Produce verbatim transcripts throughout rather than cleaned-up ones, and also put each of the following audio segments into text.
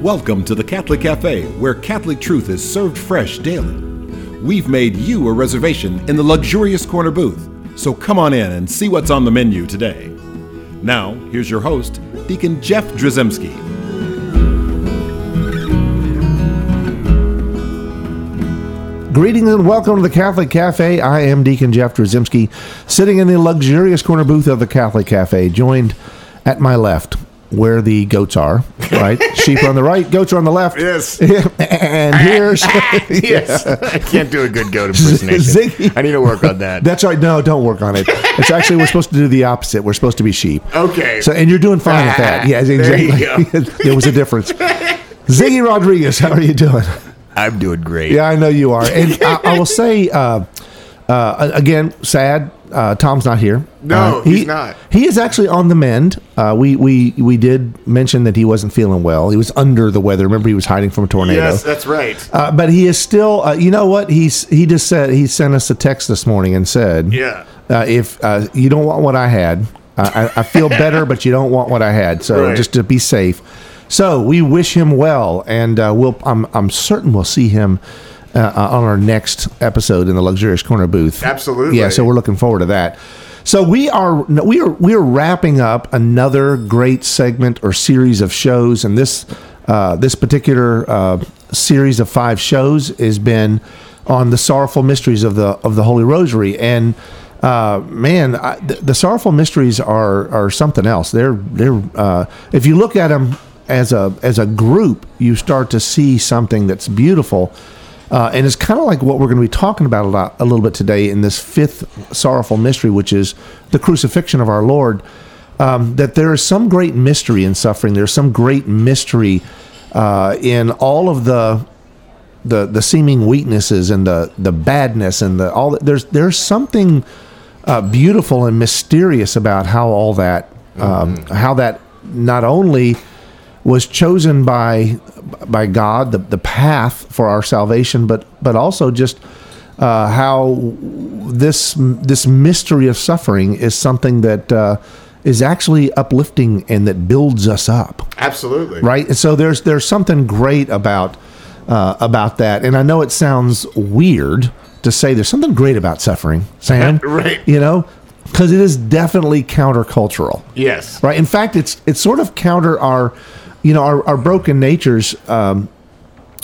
Welcome to the Catholic Cafe, where Catholic truth is served fresh daily. We've made you a reservation in the luxurious corner booth, so come on in and see what's on the menu today. Now, here's your host, Deacon Jeff Drzymski. Greetings and welcome to the Catholic Cafe. I am Deacon Jeff Drzymski, sitting in the luxurious corner booth of the Catholic Cafe, joined at my left, where the goats are, right? Sheep on the right, goats are on the left. Yes. And here's... yes. Yeah. I can't do a good goat impersonation. Ziggy. I need to work on that. That's right. No, don't work on it. It's actually, we're supposed to do the opposite. We're supposed to be sheep. Okay. So, and you're doing fine ah, at that. Yeah, exactly. There, there was a difference. Ziggy Rodriguez, how are you doing? I'm doing great. Yeah, I know you are. And I, I will say, uh, uh, again, sad. Uh, Tom's not here. No, uh, he, he's not. He is actually on the mend. Uh, we we we did mention that he wasn't feeling well. He was under the weather. Remember, he was hiding from a tornado. Yes, that's right. Uh, but he is still. Uh, you know what? He's he just said he sent us a text this morning and said, "Yeah, uh, if uh, you don't want what I had, uh, I, I feel better, but you don't want what I had. So right. Just to be safe." So we wish him well, and uh, we'll. I'm I'm certain we'll see him. Uh, uh, on our next episode in the luxurious corner booth. Absolutely. Yeah, so we're looking forward to that. So we are we are we are wrapping up another great segment or series of shows, and this uh, this particular uh, series of five shows has been on the sorrowful mysteries of the of the Holy Rosary. And uh, man, I, the, the sorrowful mysteries are are something else. They're they're uh, if you look at them as a as a group, you start to see something that's beautiful. Uh, and it's kind of like what we're going to be talking about a lot, a little bit today in this fifth sorrowful mystery, which is the crucifixion of our Lord, um, that there is some great mystery in suffering. There's some great mystery uh, in all of the, the the seeming weaknesses and the, the badness and the all. There's there's something uh, beautiful and mysterious about how all that um, mm-hmm. how that not only was chosen by by God, the, the path for our salvation, but but also just uh, how this this mystery of suffering is something that uh, is actually uplifting and that builds us up. Absolutely. Right? And so there's there's something great about uh, about that. And I know it sounds weird to say there's something great about suffering, Sam. Right. You know? Because it is definitely countercultural. Yes. Right? In fact, it's it's sort of counter our... You know, our, our broken natures um,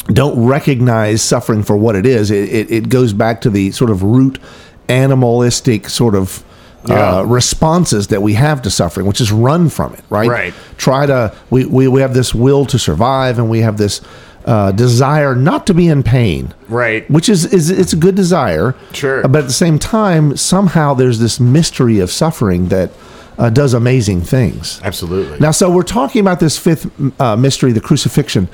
don't recognize suffering for what it is. It, it it goes back to the sort of root animalistic sort of yeah. uh, responses that we have to suffering, which is run from it, right? Right. Try to, we, we, we have this will to survive, and we have this uh, desire not to be in pain. Right. Which is, is, it's a good desire. Sure. But at the same time, somehow there's this mystery of suffering that... Uh, does amazing things. Absolutely. Now, so we're talking about this fifth uh, mystery, the crucifixion,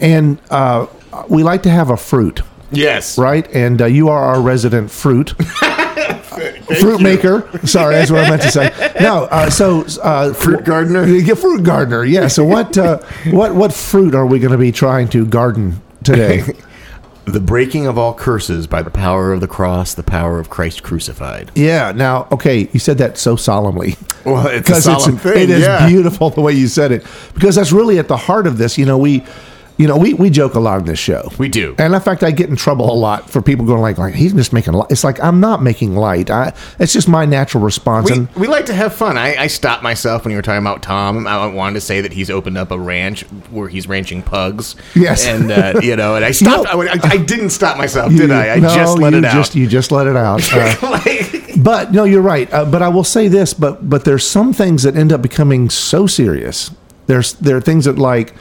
and uh, we like to have a fruit. Yes. Right? And uh, you are our resident fruit. Fruit you. Maker. Sorry, that's what I meant to say. No, uh, so... Uh, fruit gardener? Fruit gardener, yeah. So what, uh, what, what fruit are we going to be trying to garden today? The breaking of all curses by the power of the cross, the power of Christ crucified. Yeah. Now, okay, you said that so solemnly. Well, it's a solemn it's, thing. It is yeah. beautiful the way you said it, because that's really at the heart of this. You know, we, you know, we, we joke a lot on this show. We do. And in fact, I get in trouble a lot for people going like, like he's just making light. It's like, I'm not making light. I, it's just my natural response. We, and, we like to have fun. I, I stopped myself when you were talking about Tom. I wanted to say that he's opened up a ranch where he's ranching pugs. Yes. And, uh, you know, and I stopped. No. I, I didn't stop myself, you, did I? I no, just let it just, out. You just let it out. Uh, like, but, no, you're right. Uh, but I will say this, but but there's some things that end up becoming so serious. There's There are things that, like,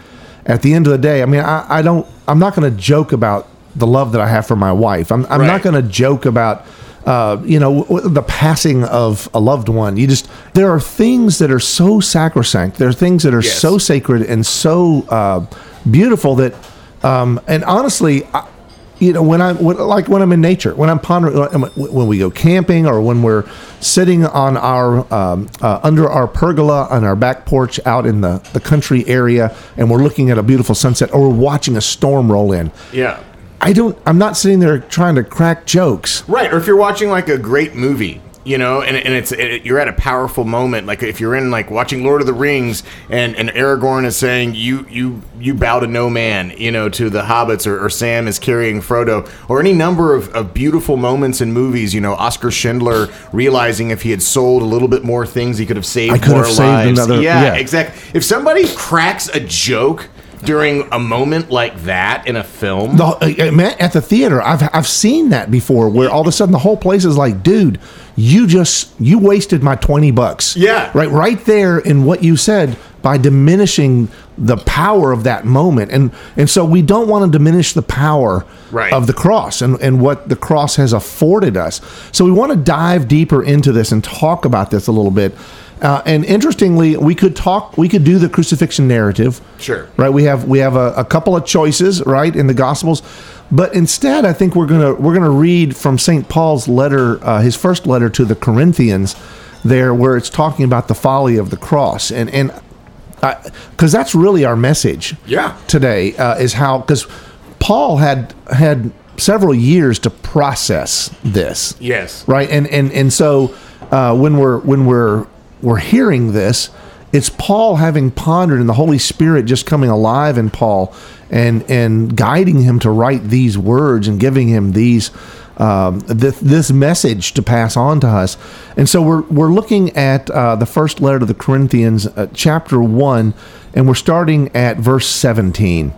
at the end of the day, I mean, I, I don't. I'm not going to joke about the love that I have for my wife. I'm, I'm right. not going to joke about, uh, you know, w- the passing of a loved one. You just there are things that are so sacrosanct. There are things that are yes. so sacred and so uh, beautiful that, um, and honestly, I, you know, when I when, like when I'm in nature, when I'm pondering, when we go camping, or when we're sitting on our um, uh, under our pergola on our back porch out in the, the country area, and we're looking at a beautiful sunset, or we're watching a storm roll in. Yeah, I don't. I'm not sitting there trying to crack jokes. Right, or if you're watching like a great movie. You know, and and it's it, you're at a powerful moment. Like if you're in like watching Lord of the Rings, and, and Aragorn is saying you you you bow to no man, you know, to the hobbits, or, or Sam is carrying Frodo, or any number of, of beautiful moments in movies. You know, Oscar Schindler realizing if he had sold a little bit more things, he could have saved I could more have lives. Saved another, yeah, yeah, exactly. If somebody cracks a joke during a moment like that in a film, the, at the theater, I've I've seen that before, where all of a sudden the whole place is like, dude, you just you wasted my twenty bucks. Yeah, right, right there in what you said, by diminishing the power of that moment, and and so we don't want to diminish the power right. of the cross and and what the cross has afforded us. So we want to dive deeper into this and talk about this a little bit. Uh, and interestingly, we could talk. We could do the crucifixion narrative. Sure. Right. We have we have a, a couple of choices, right, in the Gospels, but instead, I think we're gonna we're gonna read from Saint Paul's letter, uh, his first letter to the Corinthians, there where it's talking about the folly of the cross, and and because uh, that's really our message. Yeah. Today uh, is how, because Paul had had several years to process this. Yes. Right. And and and so uh, when we're when we're we're hearing this, it's Paul having pondered, and the Holy Spirit just coming alive in Paul and and guiding him to write these words and giving him these um, this, this message to pass on to us. And so we're we're looking at uh, the first letter to the Corinthians, uh, chapter one, and we're starting at verse seventeen.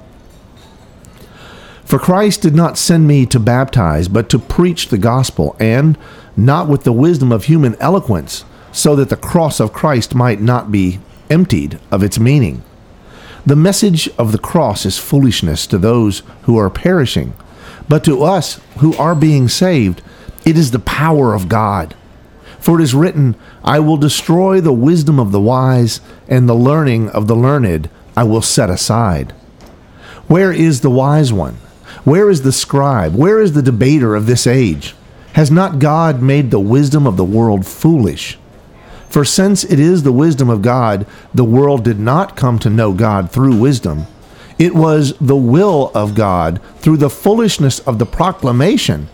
For Christ did not send me to baptize, but to preach the gospel, and not with the wisdom of human eloquence, so that the cross of Christ might not be emptied of its meaning. The message of the cross is foolishness to those who are perishing, but to us who are being saved, it is the power of God. For it is written, I will destroy the wisdom of the wise, and the learning of the learned I will set aside. Where is the wise one? Where is the scribe? Where is the debater of this age? Has not God made the wisdom of the world foolish? For since it is the wisdom of God, the world did not come to know God through wisdom. It was the will of God through the foolishness of the proclamation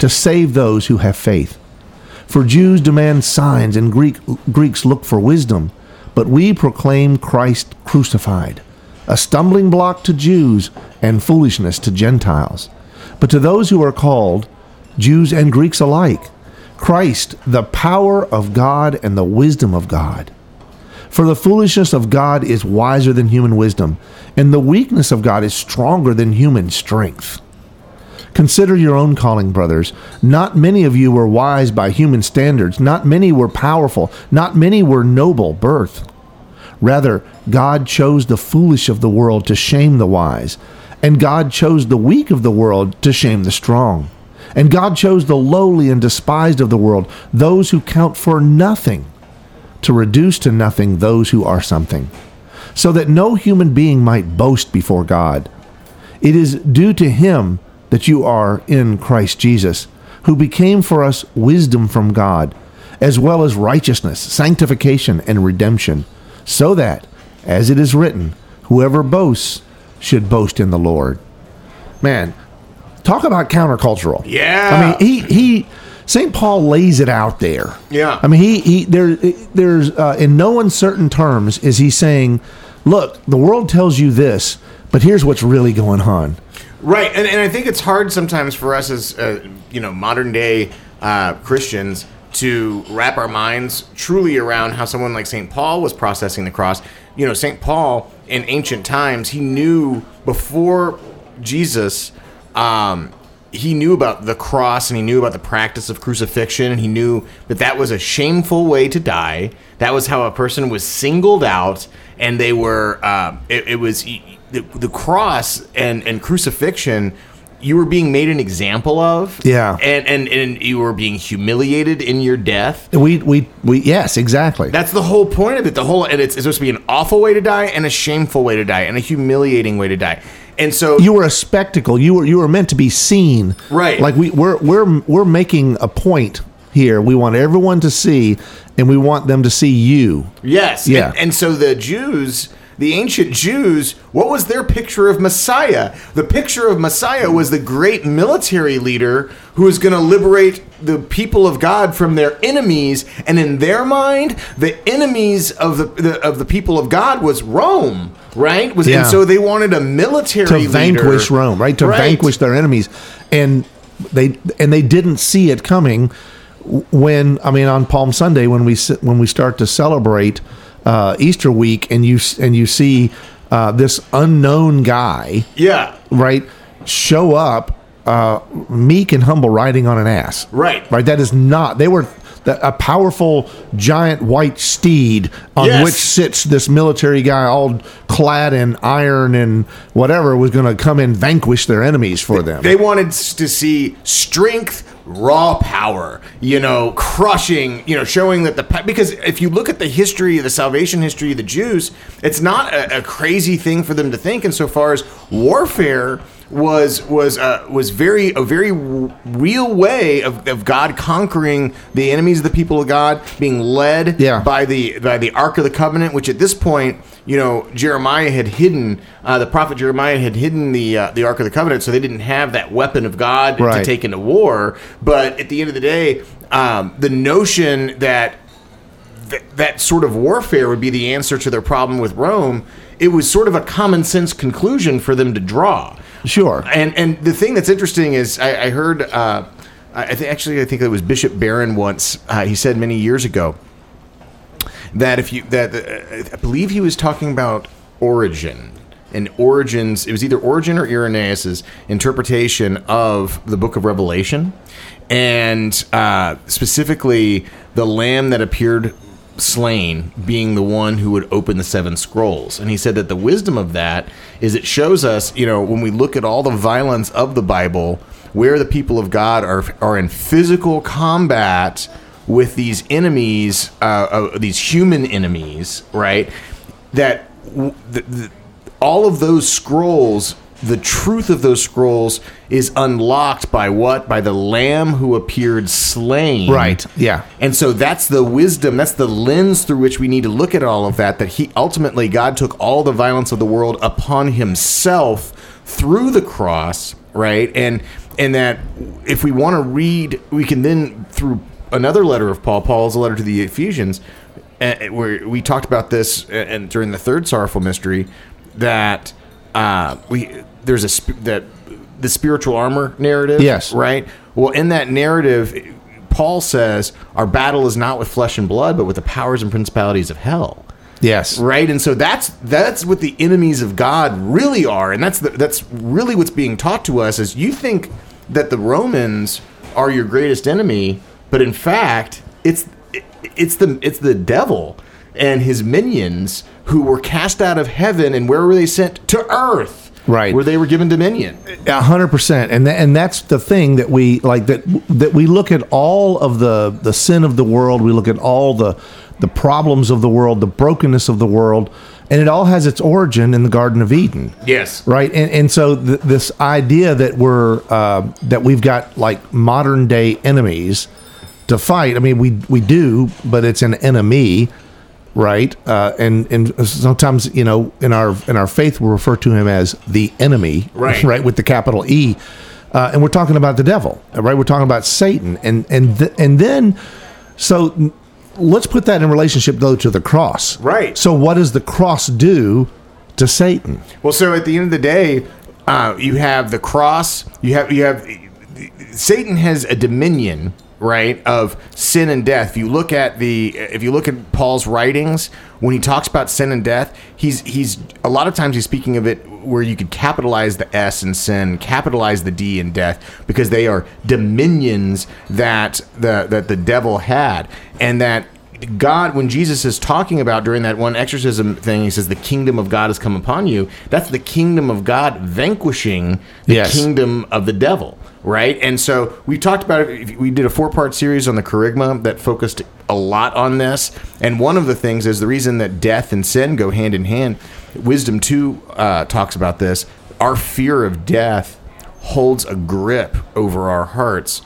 to save those who have faith. For Jews demand signs and Greek, Greeks look for wisdom, but we proclaim Christ crucified, a stumbling block to Jews and foolishness to Gentiles. But to those who are called, Jews and Greeks alike, Christ, the power of God and the wisdom of God. For the foolishness of God is wiser than human wisdom, and the weakness of God is stronger than human strength. Consider your own calling, brothers. Not many of you were wise by human standards. Not many were powerful. Not many were noble birth. Rather, God chose the foolish of the world to shame the wise, and God chose the weak of the world to shame the strong. And God chose the lowly and despised of the world, those who count for nothing, to reduce to nothing those who are something, so that no human being might boast before God. It is due to him that you are in Christ Jesus, who became for us wisdom from God, as well as righteousness, sanctification, and redemption, so that, as it is written, whoever boasts should boast in the Lord. Man, talk about countercultural. Yeah. I mean, he, he Saint Paul lays it out there. Yeah. I mean, he, he there there's uh, in no uncertain terms is he saying, look, the world tells you this, but here's what's really going on. Right. And and I think it's hard sometimes for us as uh, you know, modern day uh, Christians to wrap our minds truly around how someone like Saint Paul was processing the cross. You know, Saint Paul in ancient times, he knew before Jesus Um, he knew about the cross, and he knew about the practice of crucifixion, and he knew that that was a shameful way to die. That was how a person was singled out, and they were, uh, it, it was the, the cross and, and crucifixion, you were being made an example of. Yeah. And, and, and you were being humiliated in your death. We, we, we, yes, exactly. That's the whole point of it. The whole, and it's, it's supposed to be an awful way to die, and a shameful way to die, and a humiliating way to die. And so you were a spectacle. You were you were meant to be seen, right? Like we we're we're we're making a point here. We want everyone to see, and we want them to see you. Yes, yeah. And, and so the Jews The ancient Jews, what was their picture of Messiah? The picture of Messiah was the great military leader who is going to liberate the people of God from their enemies. And in their mind, the enemies of the, the of the people of God was Rome, right? Was, yeah. And so they wanted a military leader. To vanquish leader. Rome, right? To right. vanquish their enemies. And they and they didn't see it coming when, I mean, on Palm Sunday, when we when we start to celebrate Uh, Easter week, and you and you see uh, this unknown guy, yeah, right, show up, uh, meek and humble, riding on an ass, right, right. That is not. They were a powerful giant white steed on yes. which sits this military guy, all clad in iron and whatever, was going to come and vanquish their enemies for them. They wanted to see strength. Raw power, you know, crushing, you know, showing that the... Because if you look at the history, the salvation history of the Jews, it's not a, a crazy thing for them to think insofar as warfare was was uh, was very a very real way of, of God conquering the enemies of the people of God, being led yeah. by the by the Ark of the Covenant, which at this point, you know, Jeremiah had hidden, uh, the prophet Jeremiah had hidden the uh, the Ark of the Covenant, so they didn't have that weapon of God right. to take into war. But at the end of the day, um, the notion that th- that sort of warfare would be the answer to their problem with Rome, it was sort of a common sense conclusion for them to draw. Sure. And and the thing that's interesting is I, I heard, uh, I th- actually I think it was Bishop Barron once, uh, he said many years ago, that if you, that uh, I believe he was talking about Origen and Origen's, it was either Origen or Irenaeus's interpretation of the Book of Revelation, and uh, specifically the lamb that appeared slain being the one who would open the seven scrolls. And he said that the wisdom of that is it shows us, you know, when we look at all the violence of the Bible, where the people of God are are in physical combat with these enemies, uh, uh, these human enemies, right? That w- the, the, all of those scrolls, the truth of those scrolls is unlocked by what? By the Lamb who appeared slain. Right, yeah. And so that's the wisdom, that's the lens through which we need to look at all of that, that he ultimately, God took all the violence of the world upon himself through the cross, right? And and that if we want to read, we can then, through another letter of Paul, Paul's letter to the Ephesians, where we talked about this and during the third sorrowful mystery, that uh, we there's a that the spiritual armor narrative, yes, right. Well, in that narrative, Paul says our battle is not with flesh and blood, but with the powers and principalities of hell. Yes, right. And so that's that's what the enemies of God really are, and that's the, that's really what's being taught to us. Is you think that the Romans are your greatest enemy? But in fact, it's it's the it's the devil and his minions who were cast out of heaven, and where were they sent? To earth, right? Where they were given dominion. A hundred percent, and th- and that's the thing that we like that that we look at all of the, the sin of the world. We look at all the the problems of the world, the brokenness of the world, and it all has its origin in the Garden of Eden. Yes, right. And and so th- this idea that we're uh, that we've got like modern day enemies to fight. I mean, we we do, but it's an enemy, right? Uh, and and sometimes, you know, in our in our faith, we refer to him as the enemy, right? Right, with the capital E, uh, and we're talking about the devil, right? We're talking about Satan, and and th- and then, so let's put that in relationship though to the cross, right? So what does the cross do to Satan? Well, so at the end of the day, uh, you have the cross. You have you have Satan has a dominion. Right, of sin and death. If you look at the, if you look at Paul's writings, when he talks about sin and death, he's he's a lot of times he's speaking of it where you could capitalize the S in sin, capitalize the D in death, because they are dominions that the that the devil had, and that God, when Jesus is talking about during that one exorcism thing, he says the kingdom of God has come upon you. That's the kingdom of God vanquishing the yes. kingdom of the devil. Right, and so we talked about it. We did a four-part series on the Kerygma that focused a lot on this. And one of the things is the reason that death and sin go hand in hand. Wisdom two uh, talks about this. Our fear of death holds a grip over our hearts.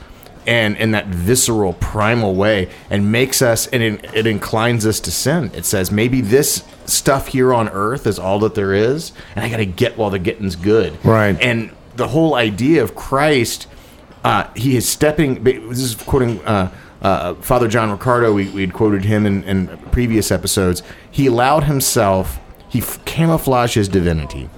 and in that visceral, primal way, and makes us, and it, it inclines us to sin. It says, maybe this stuff here on earth is all that there is, and I got to get while the getting's good. Right. And the whole idea of Christ, uh, he is stepping, this is quoting uh, uh, Father John Ricardo, we, we had quoted him in, in previous episodes, he allowed himself, he f- camouflaged his divinity,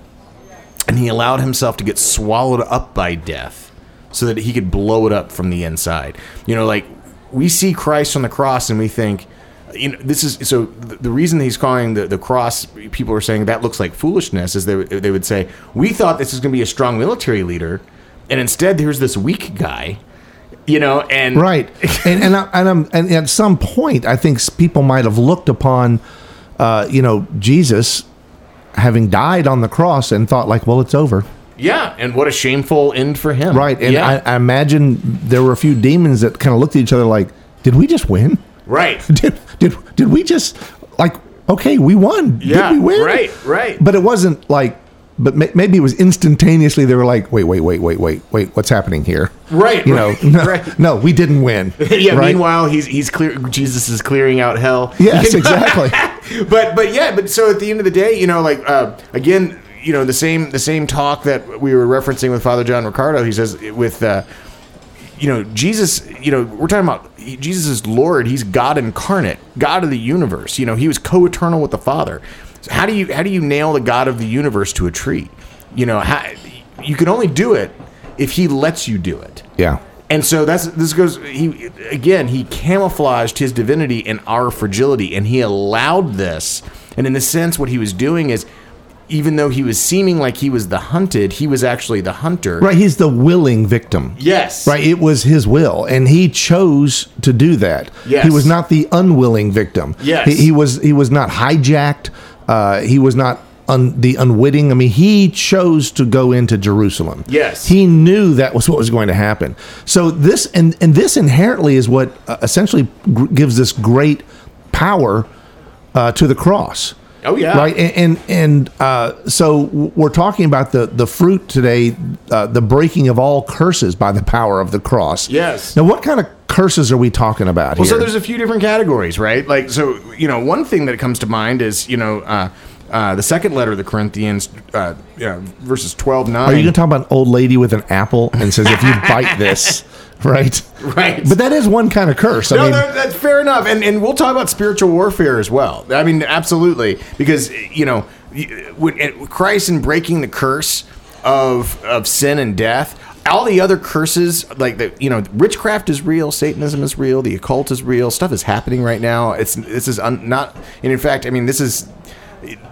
and he allowed himself to get swallowed up by death so that he could blow it up from the inside. You know, like, we see Christ on the cross and we think, you know, this is, so the, the reason that he's calling the, the cross, people are saying that looks like foolishness, is they, they would say, we thought this is going to be a strong military leader, and instead here's this weak guy, you know, and... Right. and and, I, and, I'm, and at some point, I think people might have looked upon, uh, you know, Jesus having died on the cross and thought, like, well, it's over. Yeah, and what a shameful end for him. Right, and yeah. I, I imagine there were a few demons that kind of looked at each other like, did we just win? Right. Did did did we just, like, okay, we won. Yeah, did we win? Right, right. But it wasn't like, but may, maybe it was instantaneously they were like, wait, wait, wait, wait, wait, wait, what's happening here? Right, you right, know, no, right. No, we didn't win. Yeah, right? Meanwhile, he's he's clear, Jesus is clearing out hell. Yes, exactly. but, but yeah, but so at the end of the day, you know, like, uh, again, you know, the same the same talk that we were referencing with Father John Ricardo, he says with, uh, you know, Jesus, you know, we're talking about Jesus is Lord. He's God incarnate, God of the universe. You know, he was co-eternal with the Father. So how do you how do you nail the God of the universe to a tree? You know, how, you can only do it if he lets you do it. Yeah. And so that's this goes. He again, he camouflaged his divinity in our fragility, and he allowed this. And in a sense, what he was doing is, even though he was seeming like he was the hunted, he was actually the hunter. Right, he's the willing victim. Yes. Right, it was his will, and he chose to do that. Yes. He was not the unwilling victim. Yes. He, he was he was not hijacked. Uh, he was not un, the unwitting. I mean, he chose to go into Jerusalem. Yes. He knew that was what was going to happen. So this, and, and this inherently is what uh, essentially gr- gives this great power uh, to the cross. Oh yeah, right, and and, and uh, so we're talking about the, the fruit today, uh, the breaking of all curses by the power of the cross. Yes. Now, what kind of curses are we talking about well, here? Well, so there's a few different categories, right? Like, so you know, one thing that comes to mind is you know uh, uh, the second letter of the Corinthians, uh, yeah, verses twelve nine. Are you going to talk about an old lady with an apple and says, "If you bite this." Right, right. But that is one kind of curse. I no, mean, that, that's fair enough, and and we'll talk about spiritual warfare as well. I mean, absolutely, because you know, when Christ in breaking the curse of of sin and death, all the other curses, like the you know, witchcraft is real, Satanism is real, the occult is real. Stuff is happening right now. It's this is un, not, and in fact, I mean, this is.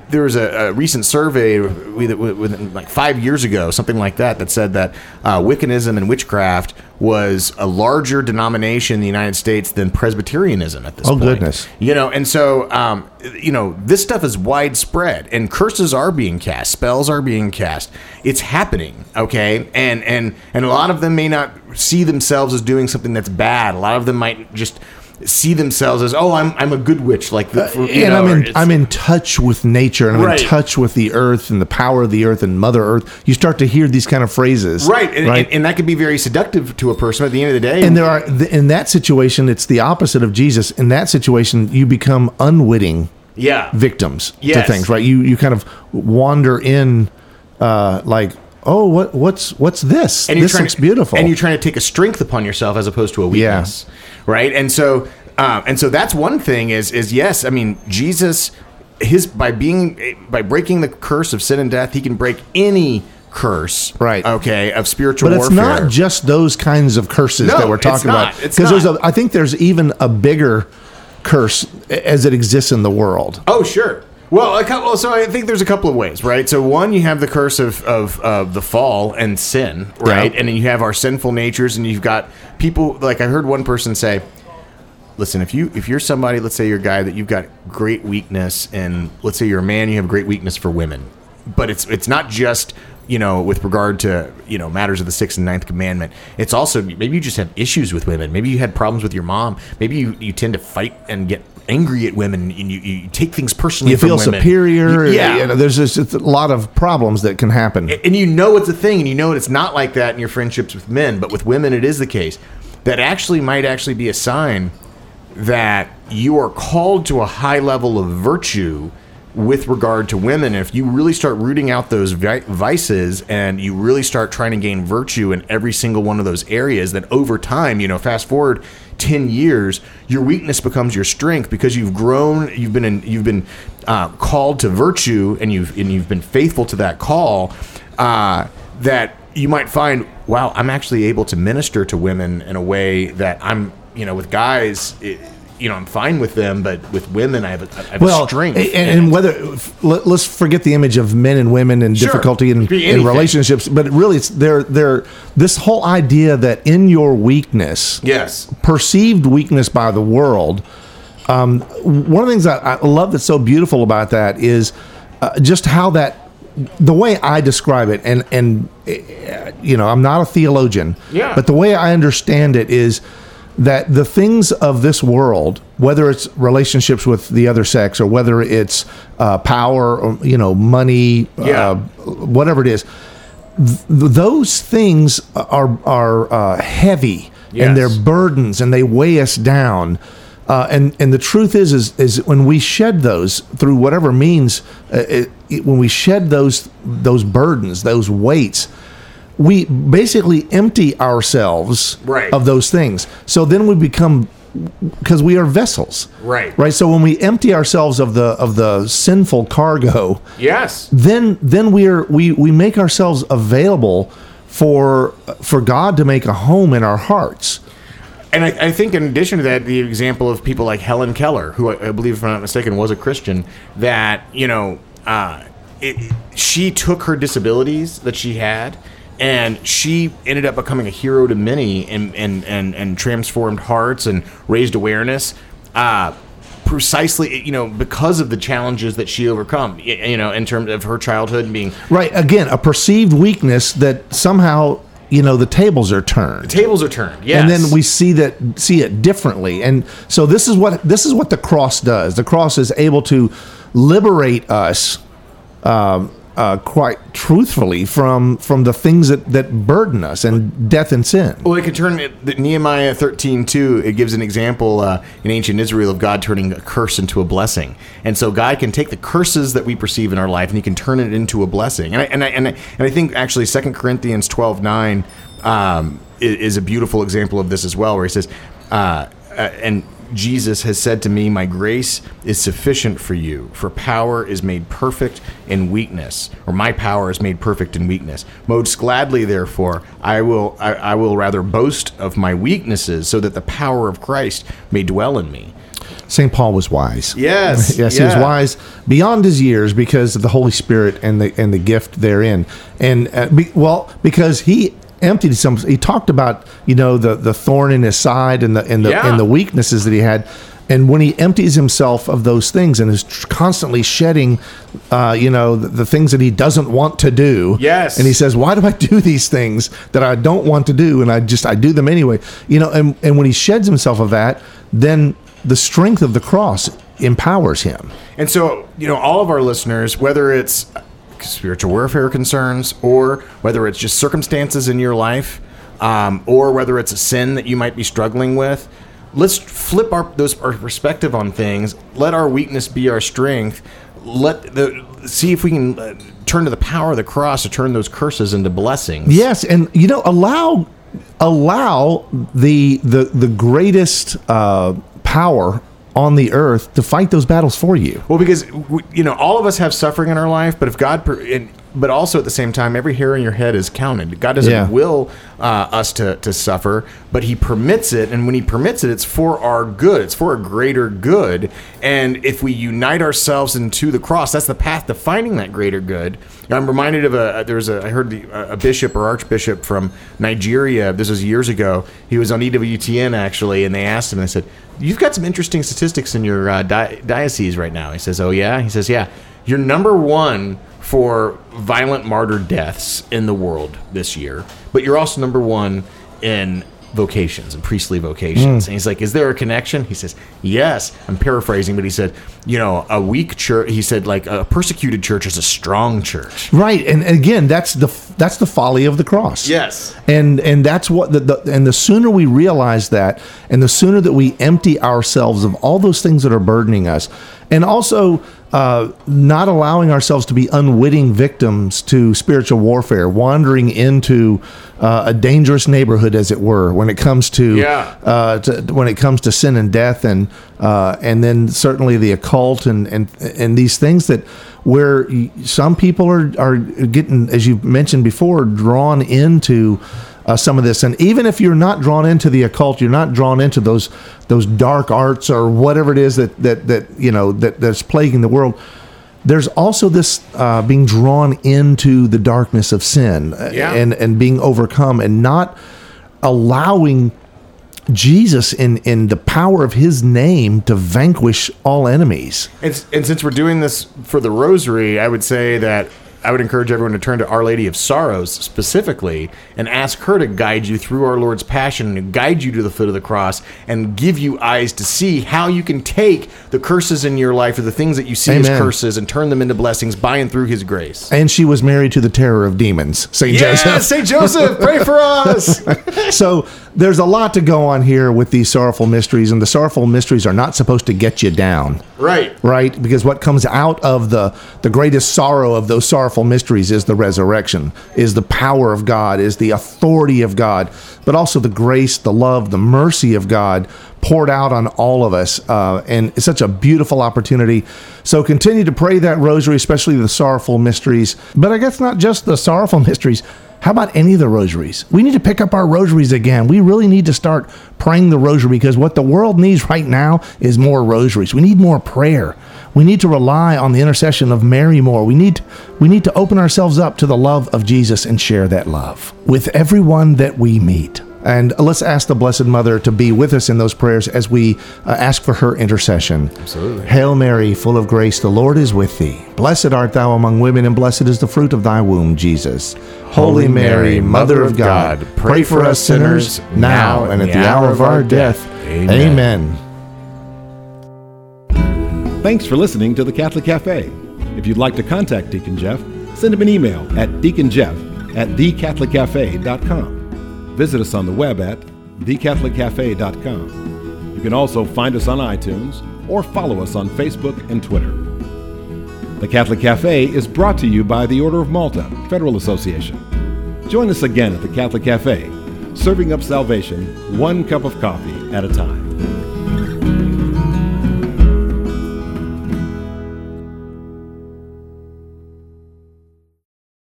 There was a, a recent survey with, with, with like five years ago, something like that, that said that uh, Wiccanism and witchcraft was a larger denomination in the United States than Presbyterianism at this oh, point. Oh, goodness. You know, and so, um, you know, this stuff is widespread, and curses are being cast. Spells are being cast. It's happening, okay? And, and, and a lot of them may not see themselves as doing something that's bad. A lot of them might just... see themselves as, oh, I'm I'm a good witch, like the, you uh, and know, I'm in I'm in touch with nature, and I'm right. in touch with the earth and the power of the earth and Mother Earth. You start to hear these kind of phrases, right? And, right? and, and that could be very seductive to a person. At the end of the day, and there are in that situation, it's the opposite of Jesus. In that situation, you become unwitting, yeah. victims yes. to things, right? You you kind of wander in, uh, like. Oh, what what's what's this? And this looks to, beautiful. And you're trying to take a strength upon yourself as opposed to a weakness, yeah. right? And so, um, and so that's one thing. Is is yes, I mean Jesus, his by being by breaking the curse of sin and death, he can break any curse, right? Okay, of spiritual. But it's warfare. Not just those kinds of curses no, that we're talking it's not. About. Because there's a, I think there's even a bigger curse as it exists in the world. Oh, sure. Well, a couple, so I think there's a couple of ways, right? So one, you have the curse of, of, of the fall and sin, right? Yep. And then you have our sinful natures, and you've got people, like I heard one person say, listen, if, you, if you're somebody, let's say you're a guy that you've got great weakness, and let's say you're a man, you have great weakness for women. But it's it's not just, you know, with regard to, you know, matters of the sixth and ninth commandment. It's also, maybe you just have issues with women. Maybe you had problems with your mom. Maybe you, you tend to fight and get angry at women, and you, you take things personally. You feel from women. Superior. You, yeah, you know, there's just a lot of problems that can happen, and you know it's a thing, and you know it's not like that in your friendships with men, but with women it is the case. that actually might actually be a sign that you are called to a high level of virtue with regard to women. If you really start rooting out those vices and you really start trying to gain virtue in every single one of those areas, that over time, you know, fast forward ten years, your weakness becomes your strength because you've grown, you've been in, you've been uh, called to virtue, and you've and you've been faithful to that call. Uh, that you might find, wow, I'm actually able to minister to women in a way that I'm, you know, with guys, it, you know, I'm fine with them, but with women, I have a, I have well, a strength. And, and, and whether let, let's forget the image of men and women and sure, difficulty in, in relationships, but really, it's they're, they're this whole idea that in your weakness, yes, perceived weakness by the world. Um, one of the things I, I love that's so beautiful about that is uh, just how that. The way I describe it, and, and you know, I'm not a theologian, yeah. but the way I understand it is that the things of this world, whether it's relationships with the other sex or whether it's uh, power or, you know, money, yeah. uh, whatever it is, th- those things are, are uh, heavy yes. and they're burdens and they weigh us down. Uh, and and the truth is, is is when we shed those through whatever means, uh, it, it, when we shed those those burdens, those weights, we basically empty ourselves right. of those things. So then we become, because we are vessels, right? Right. So when we empty ourselves of the of the sinful cargo, yes, then then we are we we make ourselves available for for God to make a home in our hearts. And I, I think in addition to that, the example of people like Helen Keller, who I, I believe, if I'm not mistaken, was a Christian, that, you know, uh, it, she took her disabilities that she had, and she ended up becoming a hero to many and, and, and, and transformed hearts and raised awareness uh, precisely, you know, because of the challenges that she overcome, you know, in terms of her childhood and being... Right, again, a perceived weakness that somehow... You know, the tables are turned. The tables are turned, yes. And then we see that see it differently. And so this is what this is what the cross does. The cross is able to liberate us um, uh, quite truthfully from from the things that, that burden us and death and sin. Well, it could turn it, Nehemiah thirteen two, it gives an example uh, in ancient Israel of God turning a curse into a blessing. And so God can take the curses that we perceive in our life and he can turn it into a blessing. And I and I and I, and I think actually Second Corinthians twelve nine um, is, is a beautiful example of this as well, where he says, uh, and Jesus has said to me, my grace is sufficient for you, for power is made perfect in weakness, or my power is made perfect in weakness. Most gladly, therefore, I will I, I will rather boast of my weaknesses so that the power of Christ may dwell in me. Saint Paul was wise. Yes. yes, yeah. He was wise beyond his years because of the Holy Spirit and the and the gift therein. And uh, be, well, because he emptied some. He talked about, you know, the, the thorn in his side and the and the yeah. and the weaknesses that he had, and when he empties himself of those things and is constantly shedding, uh, you know, the, the things that he doesn't want to do. Yes, and he says, "Why do I do these things that I don't want to do?" And I just I do them anyway, you know. And and when he sheds himself of that, then the strength of the cross empowers him. And so, you know, all of our listeners, whether it's spiritual warfare concerns, or whether it's just circumstances in your life, um, or whether it's a sin that you might be struggling with, let's flip our those our perspective on things. Let our weakness be our strength. Let the see if we can uh, turn to the power of the cross to turn those curses into blessings. Yes, and you know, allow allow the the the greatest uh, power on the earth to fight those battles for you. Well, because, you know, all of us have suffering in our life, but if God, and, but also at the same time, every hair in your head is counted. God doesn't yeah. will uh, us to, to suffer, but he permits it. And when he permits it, it's for our good. It's for a greater good. And if we unite ourselves into the cross, that's the path to finding that greater good. Now, I'm reminded of a, there was a, I heard the, a bishop or archbishop from Nigeria. This was years ago. He was on E W T N actually. And they asked him, they said, "You've got some interesting statistics in your uh, di- diocese right now." He says, "Oh, yeah?" He says, "Yeah. You're number one for violent martyr deaths in the world this year, but you're also number one in vocations and priestly vocations. Mm. And he's like, is there a connection? He says, yes. I'm paraphrasing, but he said, you know, a weak church, he said, like a persecuted church is a strong church. Right. And again, that's the that's the folly of the cross. Yes. And and that's what the, the and the sooner we realize that, and the sooner that we empty ourselves of all those things that are burdening us, and also Uh, not allowing ourselves to be unwitting victims to spiritual warfare, wandering into uh, a dangerous neighborhood, as it were, when it comes to, yeah. uh, to when it comes to sin and death, and uh, and then certainly the occult and and and these things that where some people are are getting, as you mentioned before, drawn into. Uh, some of this, and even if you're not drawn into the occult, you're not drawn into those those dark arts or whatever it is that that that you know that that's plaguing the world. There's also this uh, being drawn into the darkness of sin, yeah. and and being overcome, and not allowing Jesus in in the power of His name to vanquish all enemies. And, and since we're doing this for the Rosary, I would say that. I would encourage everyone to turn to Our Lady of Sorrows specifically and ask her to guide you through our Lord's passion and guide you to the foot of the cross and give you eyes to see how you can take the curses in your life or the things that you see Amen. As curses and turn them into blessings by and through His grace. And she was married to the terror of demons, Saint Yeah, Joseph. Saint Joseph, pray for us. So there's a lot to go on here with these sorrowful mysteries, and the sorrowful mysteries are not supposed to get you down. Right. Right? Because what comes out of the, the greatest sorrow of those sorrowful mysteries is the resurrection, is the power of God, is the authority of God, but also the grace, the love, the mercy of God poured out on all of us. Uh, and it's such a beautiful opportunity. So continue to pray that rosary, especially the sorrowful mysteries. But I guess not just the sorrowful mysteries. How about any of the rosaries? We need to pick up our rosaries again. We really need to start praying the rosary, because what the world needs right now is more rosaries. We need more prayer. We need to rely on the intercession of Mary more. We need, we need to open ourselves up to the love of Jesus and share that love with everyone that we meet. And let's ask the Blessed Mother to be with us in those prayers as we uh, ask for her intercession. Absolutely. Hail Mary, full of grace, the Lord is with thee. Blessed art thou among women, and blessed is the fruit of thy womb, Jesus. Holy, Holy Mary, Mother of God, God pray for us sinners, sinners now and, and at the hour of our death. Amen. Amen. Thanks for listening to The Catholic Cafe. If you'd like to contact Deacon Jeff, send him an email at deacon jeff at the catholic cafe dot com. Visit us on the web at the catholic cafe dot com. You can also find us on iTunes or follow us on Facebook and Twitter. The Catholic Cafe is brought to you by the Order of Malta Federal Association. Join us again at the Catholic Cafe, serving up salvation one cup of coffee at a time.